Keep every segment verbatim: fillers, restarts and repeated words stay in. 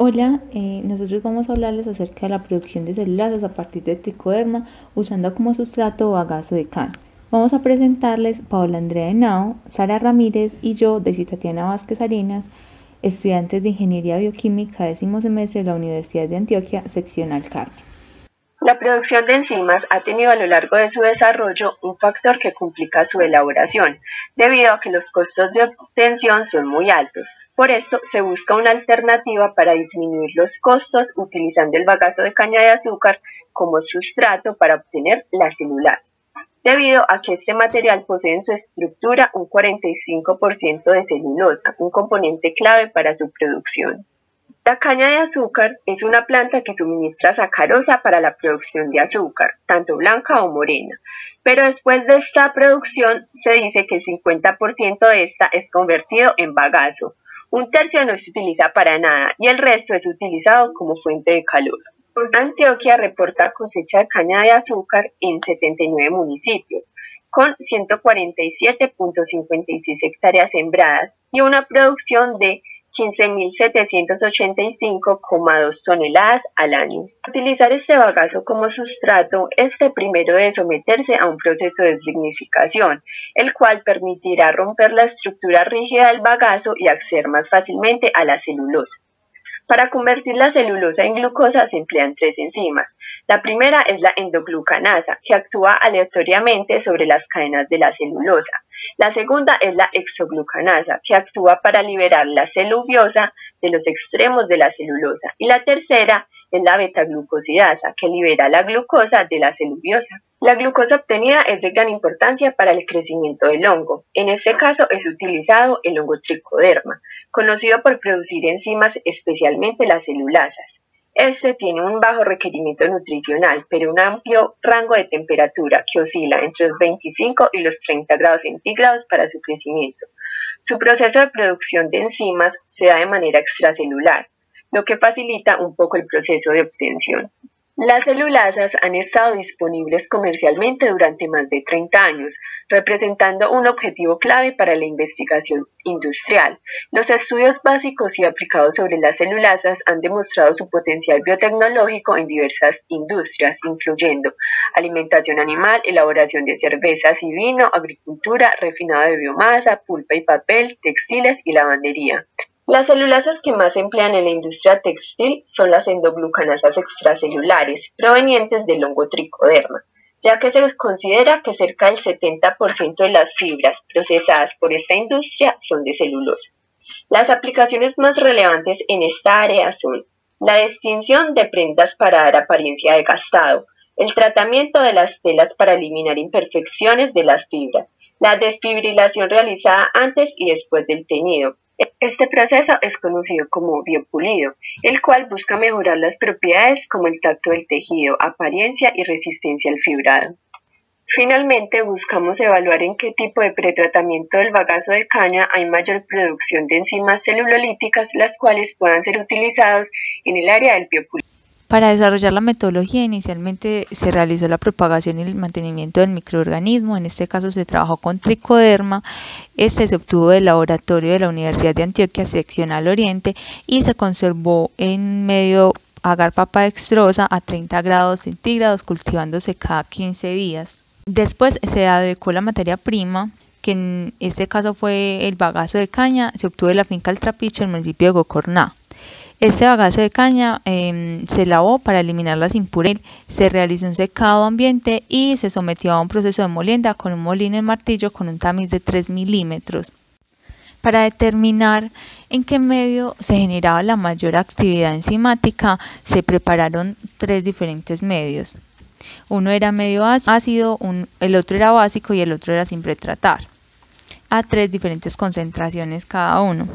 Hola, eh, nosotros vamos a hablarles acerca de la producción de celulasas a partir de tricoderma usando como sustrato bagazo de can. Vamos a presentarles Paola Andrea Henao, Sara Ramírez y yo de Citatiana Vázquez Arenas, estudiantes de Ingeniería Bioquímica, décimo semestre de la Universidad de Antioquia, sección Alcarria. La producción de enzimas ha tenido a lo largo de su desarrollo un factor que complica su elaboración, debido a que los costos de obtención son muy altos. Por esto se busca una alternativa para disminuir los costos utilizando el bagazo de caña de azúcar como sustrato para obtener la celulasas, debido a que este material posee en su estructura un cuarenta y cinco por ciento de celulosa, un componente clave para su producción. La caña de azúcar es una planta que suministra sacarosa para la producción de azúcar, tanto blanca o morena, pero después de esta producción se dice que el cincuenta por ciento de esta es convertido en bagazo. Un tercio no se utiliza para nada y el resto es utilizado como fuente de calor. Antioquia reporta cosecha de caña de azúcar en setenta y nueve municipios, con ciento cuarenta y siete punto cincuenta y seis hectáreas sembradas y una producción de quince mil setecientos ochenta y cinco coma dos toneladas al año. Utilizar este bagazo como sustrato, este primero debe someterse a un proceso de lignificación, el cual permitirá romper la estructura rígida del bagazo y acceder más fácilmente a la celulosa. Para convertir la celulosa en glucosa se emplean tres enzimas. La primera es la endoglucanasa, que actúa aleatoriamente sobre las cadenas de la celulosa. La segunda es la exoglucanasa, que actúa para liberar la celuviosa de los extremos de la celulosa. Y la tercera es la betaglucosidasa, que libera la glucosa de la celuviosa. La glucosa obtenida es de gran importancia para el crecimiento del hongo. En este caso es utilizado el hongo tricoderma, conocido por producir enzimas, especialmente las celulasas. Este tiene un bajo requerimiento nutricional, pero un amplio rango de temperatura que oscila entre los veinticinco y los treinta grados centígrados para su crecimiento. Su proceso de producción de enzimas se da de manera extracelular, lo que facilita un poco el proceso de obtención. Las celulasas han estado disponibles comercialmente durante más de treinta años, representando un objetivo clave para la investigación industrial. Los estudios básicos y aplicados sobre las celulasas han demostrado su potencial biotecnológico en diversas industrias, incluyendo alimentación animal, elaboración de cervezas y vino, agricultura, refinado de biomasa, pulpa y papel, textiles y lavandería. Las celulasas que más se emplean en la industria textil son las endoglucanasas extracelulares provenientes del hongo tricoderma, ya que se considera que cerca del setenta por ciento de las fibras procesadas por esta industria son de celulosa. Las aplicaciones más relevantes en esta área son la distinción de prendas para dar apariencia de gastado, el tratamiento de las telas para eliminar imperfecciones de las fibras, la desfibrilación realizada antes y después del teñido. Este proceso es conocido como biopulido, el cual busca mejorar las propiedades como el tacto del tejido, apariencia y resistencia al fibrado. Finalmente, buscamos evaluar en qué tipo de pretratamiento del bagazo de caña hay mayor producción de enzimas celulolíticas, las cuales puedan ser utilizadas en el área del biopulido. Para desarrollar la metodología, inicialmente se realizó la propagación y el mantenimiento del microorganismo. En este caso se trabajó con tricoderma. Este se obtuvo del laboratorio de la Universidad de Antioquia, seccional Oriente, y se conservó en medio agar papa dextrosa a treinta grados centígrados, cultivándose cada quince días. Después se adecuó la materia prima, que en este caso fue el bagazo de caña. Se obtuvo de la finca El Trapiche, en el municipio de Gocorná. Este bagazo de caña eh, se lavó para eliminar las impurezas, se realizó un secado ambiente y se sometió a un proceso de molienda con un molino de martillo con un tamiz de tres milímetros para determinar en qué medio se generaba la mayor actividad enzimática. Se prepararon tres diferentes medios. Uno era medio ácido, un, el otro era básico y el otro era sin pretratar, a tres diferentes concentraciones cada uno.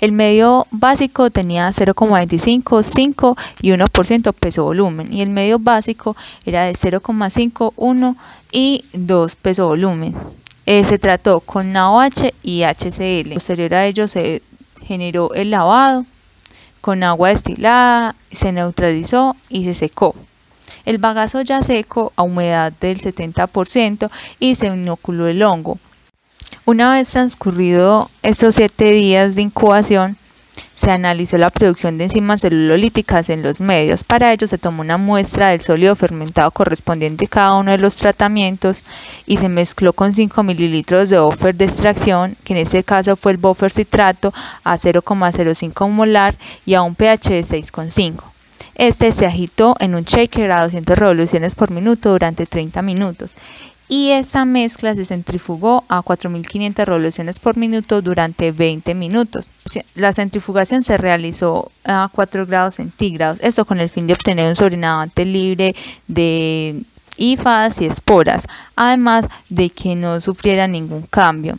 El medio básico tenía cero coma veinticinco, cinco y uno por ciento peso volumen, y el medio básico era de cero coma cinco, uno y dos peso volumen. Eh, se trató con NaOH y H C L. Posterior a ello se generó el lavado con agua destilada, se neutralizó y se secó. El bagazo ya seco a humedad del setenta por ciento y se inoculó el hongo. Una vez transcurrido estos siete días de incubación, Se analizó la producción de enzimas celulolíticas en los medios. Para ello se tomó una muestra del sólido fermentado correspondiente a cada uno de los tratamientos y se mezcló con cinco mililitros de buffer de extracción, que en este caso fue el buffer citrato a cero coma cero cinco molar y a un pH de seis coma cinco. Este se agitó en un shaker a doscientas revoluciones por minuto durante treinta minutos. Y esa mezcla se centrifugó a cuatro mil quinientas revoluciones por minuto durante veinte minutos. La centrifugación se realizó a cuatro grados centígrados, esto con el fin de obtener un sobrenadante libre de hifas y esporas, además de que no sufriera ningún cambio.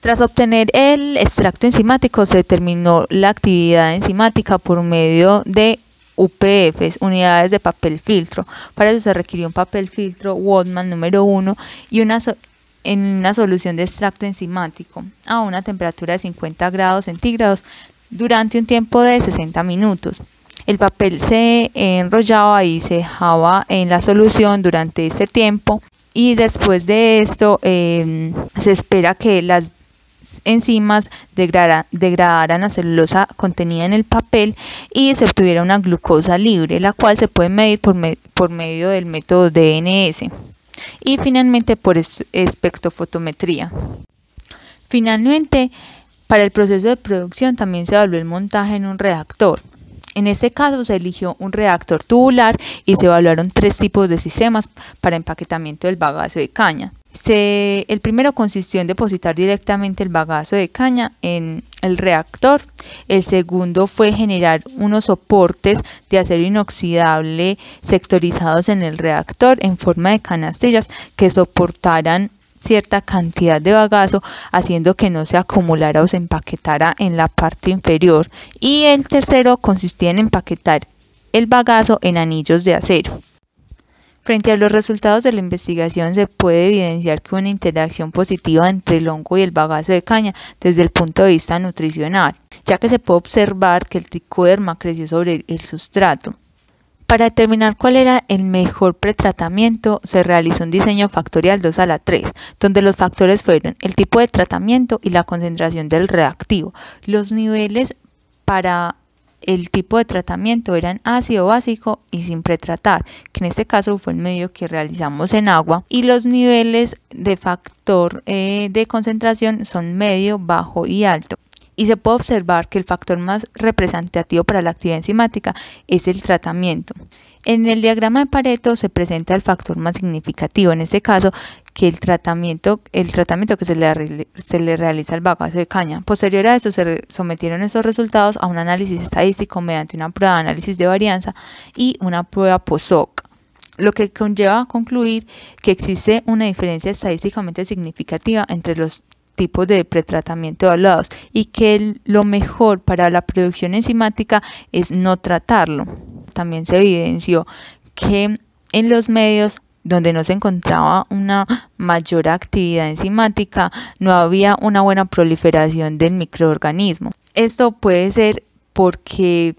Tras obtener el extracto enzimático, se determinó la actividad enzimática por medio de U P Fs, unidades de papel filtro. Para eso se requirió un papel filtro Whatman número uno y una, so en una solución de extracto enzimático a una temperatura de cincuenta grados centígrados durante un tiempo de sesenta minutos. El papel se enrollaba y se dejaba en la solución durante ese tiempo y después de esto eh, se espera que las enzimas degradaran la celulosa contenida en el papel y se obtuviera una glucosa libre, la cual se puede medir por, me por medio del método D N S y finalmente por espectrofotometría. Finalmente, para el proceso de producción también se evaluó el montaje en un reactor. En este caso se eligió un reactor tubular y se evaluaron tres tipos de sistemas para empaquetamiento del bagazo de caña. Se, el primero consistió en depositar directamente el bagazo de caña en el reactor. El segundo fue generar unos soportes de acero inoxidable sectorizados en el reactor en forma de canastillas que soportaran cierta cantidad de bagazo, haciendo que no se acumulara o se empaquetara en la parte inferior. Y el tercero consistía en empaquetar el bagazo en anillos de acero. Frente a los resultados de la investigación se puede evidenciar que hubo una interacción positiva entre el hongo y el bagazo de caña desde el punto de vista nutricional, ya que se puede observar que el trichoderma creció sobre el sustrato. Para determinar cuál era el mejor pretratamiento se realizó un diseño factorial dos a la tres, donde los factores fueron el tipo de tratamiento y la concentración del reactivo. Los niveles para el tipo de tratamiento eran ácido básico y sin pretratar, que en este caso fue el medio que realizamos en agua, y los niveles de factor eh, de concentración son medio, bajo y alto. Y se puede observar que el factor más representativo para la actividad enzimática es el tratamiento. En el diagrama de Pareto se presenta el factor más significativo, en este caso que el tratamiento, el tratamiento que se le, se le realiza al bagazo de caña. Posterior a eso se sometieron estos resultados a un análisis estadístico mediante una prueba de análisis de varianza y una prueba POSOC, lo que conlleva a concluir que existe una diferencia estadísticamente significativa entre los tipos de pretratamiento evaluados y que el, lo mejor para la producción enzimática es no tratarlo. También se evidenció que en los medios donde no se encontraba una mayor actividad enzimática, no había una buena proliferación del microorganismo. Esto puede ser porque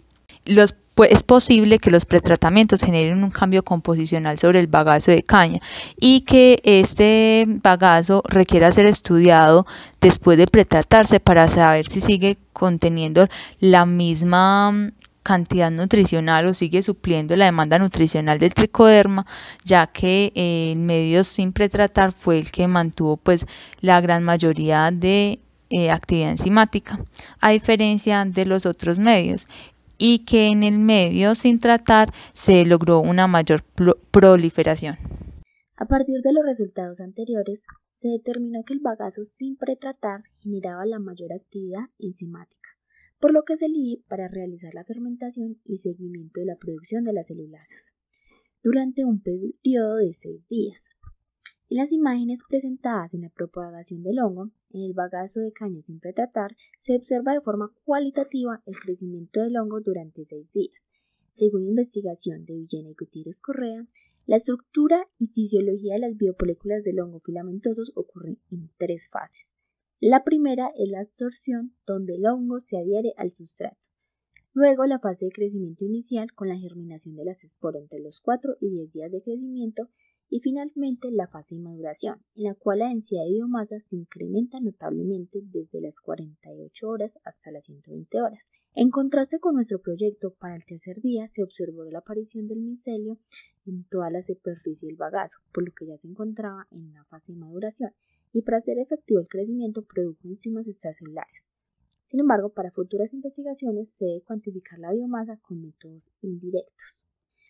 los Pues es posible que los pretratamientos generen un cambio composicional sobre el bagazo de caña y que este bagazo requiera ser estudiado después de pretratarse para saber si sigue conteniendo la misma cantidad nutricional o sigue supliendo la demanda nutricional del tricoderma, ya que el medio sin pretratar fue el que mantuvo pues la gran mayoría de eh, actividad enzimática, a diferencia de los otros medios, y que en el medio sin tratar se logró una mayor proliferación. A partir de los resultados anteriores, se determinó que el bagazo sin pretratar generaba la mayor actividad enzimática, por lo que se elige para realizar la fermentación y seguimiento de la producción de las celulasas durante un periodo de seis días. En las imágenes presentadas en la propagación del hongo, en el bagazo de caña sin pretratar, se observa de forma cualitativa el crecimiento del hongo durante seis días. Según la investigación de Villena y Gutiérrez Correa, la estructura y fisiología de las biopoléculas del hongo filamentosos ocurren en tres fases. La primera es la absorción, donde el hongo se adhiere al sustrato. Luego la fase de crecimiento inicial con la germinación de las esporas entre los cuatro y diez días de crecimiento, y finalmente la fase de maduración, en la cual la densidad de biomasa se incrementa notablemente desde las cuarenta y ocho horas hasta las ciento veinte horas. En contraste con nuestro proyecto, para el tercer día se observó la aparición del micelio en toda la superficie del bagazo, por lo que ya se encontraba en una fase de maduración, y para hacer efectivo el crecimiento produjo enzimas extracelulares. Sin embargo, para futuras investigaciones se debe cuantificar la biomasa con métodos indirectos.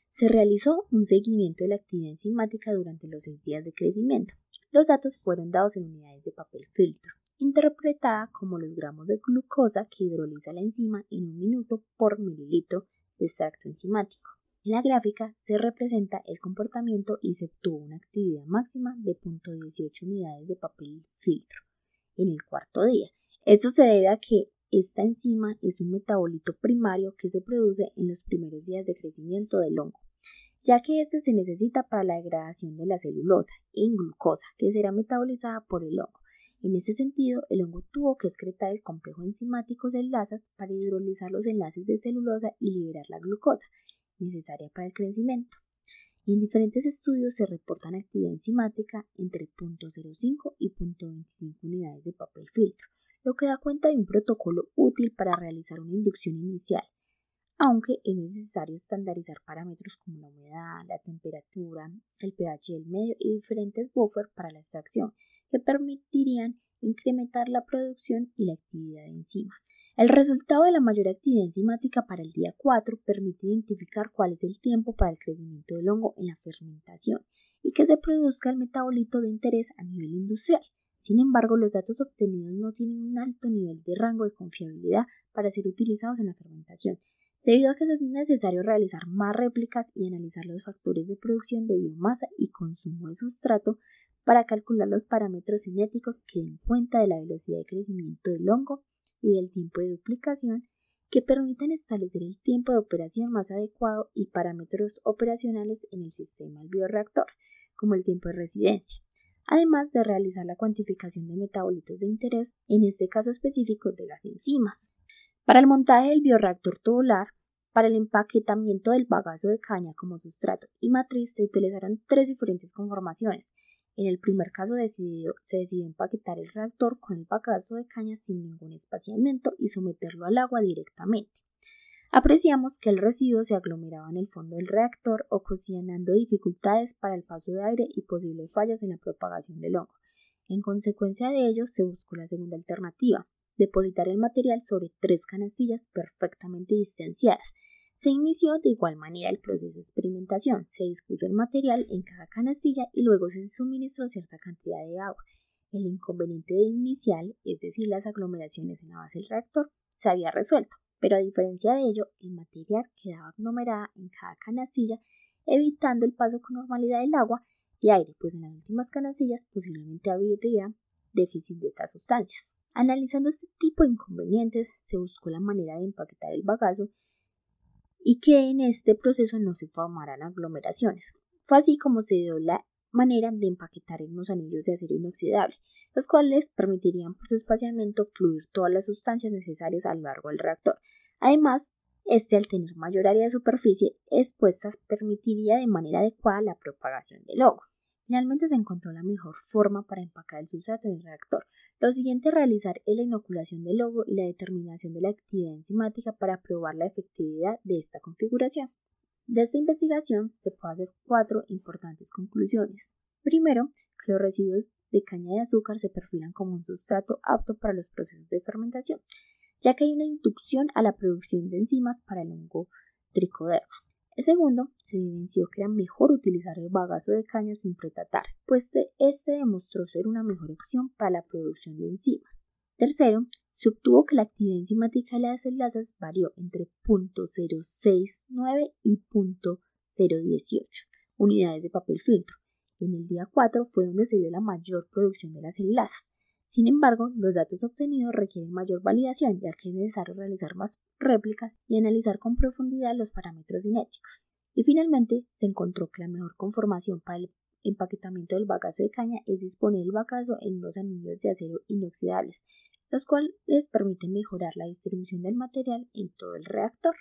Se realizó un seguimiento de la actividad enzimática durante los seis días de crecimiento. Los datos fueron dados en unidades de papel filtro, interpretada como los gramos de glucosa que hidroliza la enzima en un minuto por mililitro de extracto enzimático. En la gráfica se representa el comportamiento y se obtuvo una actividad máxima de cero punto dieciocho unidades de papel filtro en el cuarto día. Esto se debe a que esta enzima es un metabolito primario que se produce en los primeros días de crecimiento del hongo, ya que este se necesita para la degradación de la celulosa en glucosa, que será metabolizada por el hongo. En este sentido, el hongo tuvo que excretar el complejo enzimático celulasas para hidrolizar los enlaces de celulosa y liberar la glucosa, necesaria para el crecimiento. En diferentes estudios se reportan actividad enzimática entre cero punto cero cinco y cero punto veinticinco unidades de papel filtro, lo que da cuenta de un protocolo útil para realizar una inducción inicial, aunque es necesario estandarizar parámetros como la humedad, la temperatura, el pH del medio y diferentes buffers para la extracción, que permitirían incrementar la producción y la actividad de enzimas. El resultado de la mayor actividad enzimática para el día cuatro permite identificar cuál es el tiempo para el crecimiento del hongo en la fermentación y que se produzca el metabolito de interés a nivel industrial. Sin embargo, los datos obtenidos no tienen un alto nivel de rango de confiabilidad para ser utilizados en la fermentación, debido a que es necesario realizar más réplicas y analizar los factores de producción de biomasa y consumo de sustrato para calcular los parámetros cinéticos que den cuenta de la velocidad de crecimiento del hongo y del tiempo de duplicación, que permitan establecer el tiempo de operación más adecuado y parámetros operacionales en el sistema del bioreactor, como el tiempo de residencia, además de realizar la cuantificación de metabolitos de interés, en este caso específico de las enzimas. Para el montaje del bioreactor tubular, para el empaquetamiento del bagazo de caña como sustrato y matriz se utilizaron tres diferentes conformaciones. En el primer caso decidido, se decidió empaquetar el reactor con el bagazo de caña sin ningún espaciamiento y someterlo al agua directamente. Apreciamos que el residuo se aglomeraba en el fondo del reactor, ocasionando dificultades para el paso de aire y posibles fallas en la propagación del hongo. En consecuencia de ello, se buscó la segunda alternativa, depositar el material sobre tres canastillas perfectamente distanciadas. Se inició de igual manera el proceso de experimentación, se dispuso el material en cada canastilla y luego se suministró cierta cantidad de agua. El inconveniente inicial, es decir, las aglomeraciones en la base del reactor, se había resuelto, pero a diferencia de ello, el material quedaba aglomerada en cada canastilla, evitando el paso con normalidad del agua y aire, pues en las últimas canastillas posiblemente habría déficit de estas sustancias. Analizando este tipo de inconvenientes, se buscó la manera de empaquetar el bagazo y que en este proceso no se formaran aglomeraciones. Fue así como se dio la manera de empaquetar en unos anillos de acero inoxidable, los cuales permitirían por su espaciamiento fluir todas las sustancias necesarias a lo largo del reactor. Además, este al tener mayor área de superficie expuesta permitiría de manera adecuada la propagación del hongo. Finalmente se encontró la mejor forma para empacar el sustrato en el reactor. Lo siguiente a realizar es la inoculación del hongo y la determinación de la actividad enzimática para probar la efectividad de esta configuración. De esta investigación se pueden hacer cuatro importantes conclusiones. Primero, que los residuos de caña de azúcar se perfilan como un sustrato apto para los procesos de fermentación, ya que hay una inducción a la producción de enzimas para el hongo tricoderma. El segundo, se evidenció que era mejor utilizar el bagazo de caña sin pretatar, pues este demostró ser una mejor opción para la producción de enzimas. Tercero, se obtuvo que la actividad enzimática de las celulasas varió entre cero punto cero sesenta y nueve y cero punto cero dieciocho unidades de papel filtro. En el día cuatro fue donde se dio la mayor producción de las celulasas. Sin embargo, los datos obtenidos requieren mayor validación, ya que es necesario realizar más réplicas y analizar con profundidad los parámetros cinéticos. Y finalmente, se encontró que la mejor conformación para el empaquetamiento del bagazo de caña es disponer el bagazo en unos anillos de acero inoxidables, los cuales les permiten mejorar la distribución del material en todo el reactor.